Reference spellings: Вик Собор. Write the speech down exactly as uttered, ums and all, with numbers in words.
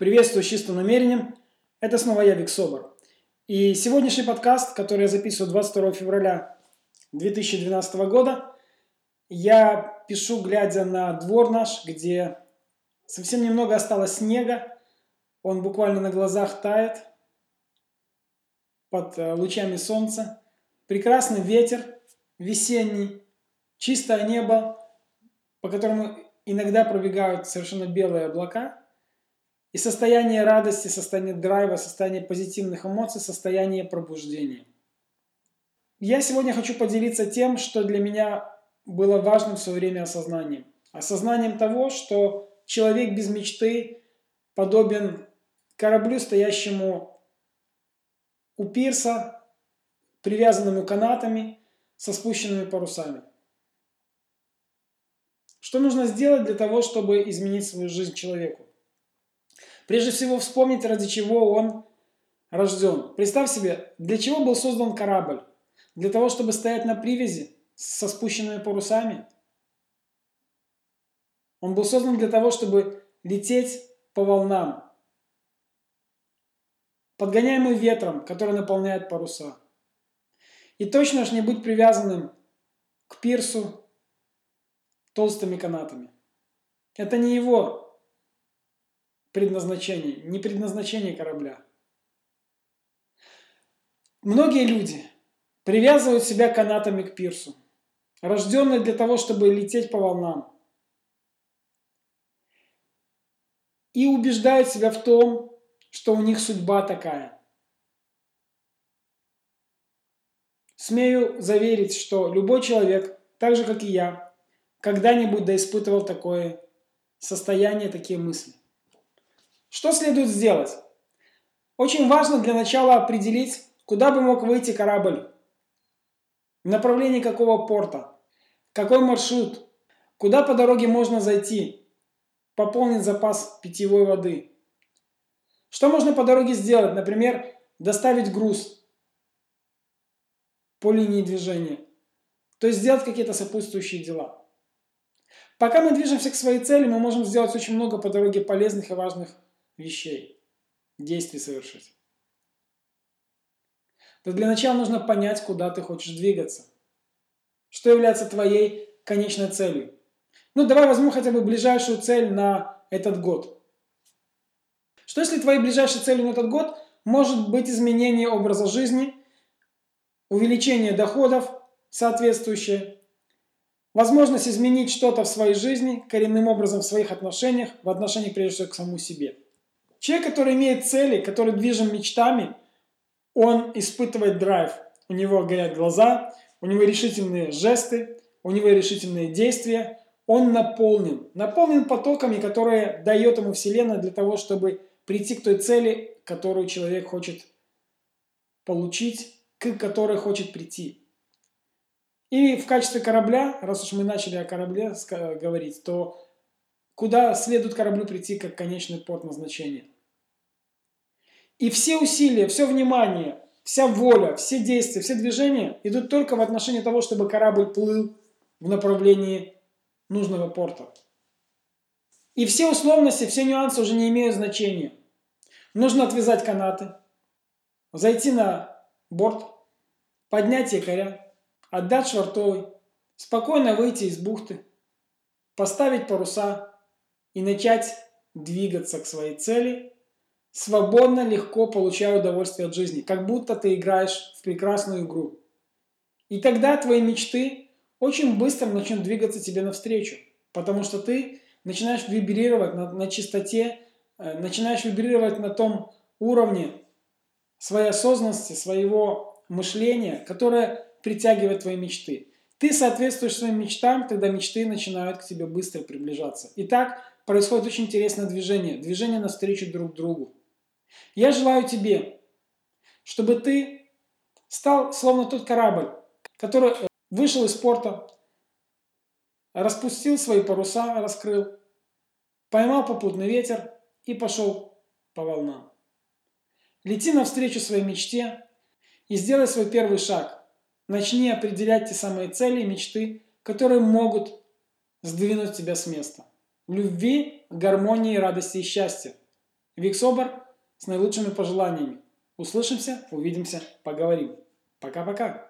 Приветствую с чистым намерением. Это снова я, Вик Собор. И сегодняшний подкаст, который я записываю двадцать второго февраля две тысячи двенадцатого года, я пишу, глядя на двор наш, где совсем немного осталось снега. Он буквально на глазах тает под лучами солнца. Прекрасный ветер весенний, чистое небо, по которому иногда пробегают совершенно белые облака. И состояние радости, состояние драйва, состояние позитивных эмоций, состояние пробуждения. Я сегодня хочу поделиться тем, что для меня было важным в свое время осознанием. Осознанием того, что человек без мечты подобен кораблю, стоящему у пирса, привязанному канатами, со спущенными парусами. Что нужно сделать для того, чтобы изменить свою жизнь человеку? Прежде всего, вспомнить, ради чего он рожден. Представь себе, для чего был создан корабль? Для того, чтобы стоять на привязи со спущенными парусами? Он был создан для того, чтобы лететь по волнам, подгоняемый ветром, который наполняет паруса. И точно ж не быть привязанным к пирсу толстыми канатами. Это не его предназначение, не предназначение корабля. Многие люди привязывают себя канатами к пирсу, рожденные для того, чтобы лететь по волнам, и убеждают себя в том, что у них судьба такая. Смею заверить, что любой человек, так же как и я, когда-нибудь доиспытывал такое состояние, такие мысли. Что следует сделать? Очень важно для начала определить, куда бы мог выйти корабль, направление какого порта, какой маршрут, куда по дороге можно зайти, пополнить запас питьевой воды. Что можно по дороге сделать? Например, доставить груз по линии движения, то есть сделать какие-то сопутствующие дела. Пока мы движемся к своей цели, мы можем сделать очень много по дороге полезных и важных вещей, действий совершить. Но для начала нужно понять, куда ты хочешь двигаться, что является твоей конечной целью. Ну, давай возьму хотя бы ближайшую цель на этот год. Что если твоей ближайшей целью на этот год может быть изменение образа жизни, увеличение доходов соответствующее, возможность изменить что-то в своей жизни, коренным образом в своих отношениях, в отношениях прежде всего к самому себе. Человек, который имеет цели, который движим мечтами, он испытывает драйв. У него горят глаза, у него решительные жесты, у него решительные действия. Он наполнен. Наполнен потоками, которые дает ему Вселенная для того, чтобы прийти к той цели, которую человек хочет получить, к которой хочет прийти. И в качестве корабля, раз уж мы начали о корабле говорить, то куда следует кораблю прийти как конечный порт назначения. И все усилия, все внимание, вся воля, все действия, все движения идут только в отношении того, чтобы корабль плыл в направлении нужного порта. И все условности, все нюансы уже не имеют значения. Нужно отвязать канаты, зайти на борт, поднять якоря, отдать швартовый, спокойно выйти из бухты, поставить паруса и начать двигаться к своей цели, свободно, легко получая удовольствие от жизни, как будто ты играешь в прекрасную игру. И тогда твои мечты очень быстро начнут двигаться тебе навстречу, потому что ты начинаешь вибрировать на, на чистоте, начинаешь вибрировать на том уровне своей осознанности, своего мышления, которое притягивает твои мечты. Ты соответствуешь своим мечтам, тогда мечты начинают к тебе быстро приближаться. И так происходит очень интересное движение, движение навстречу друг другу. Я желаю тебе, чтобы ты стал словно тот корабль, который вышел из порта, распустил свои паруса, раскрыл, поймал попутный ветер и пошел по волнам. Лети навстречу своей мечте и сделай свой первый шаг. Начни определять те самые цели и мечты, которые могут сдвинуть тебя с места. Любви, гармонии, радости и счастья. Вик Собор с наилучшими пожеланиями. Услышимся, увидимся, поговорим. Пока-пока.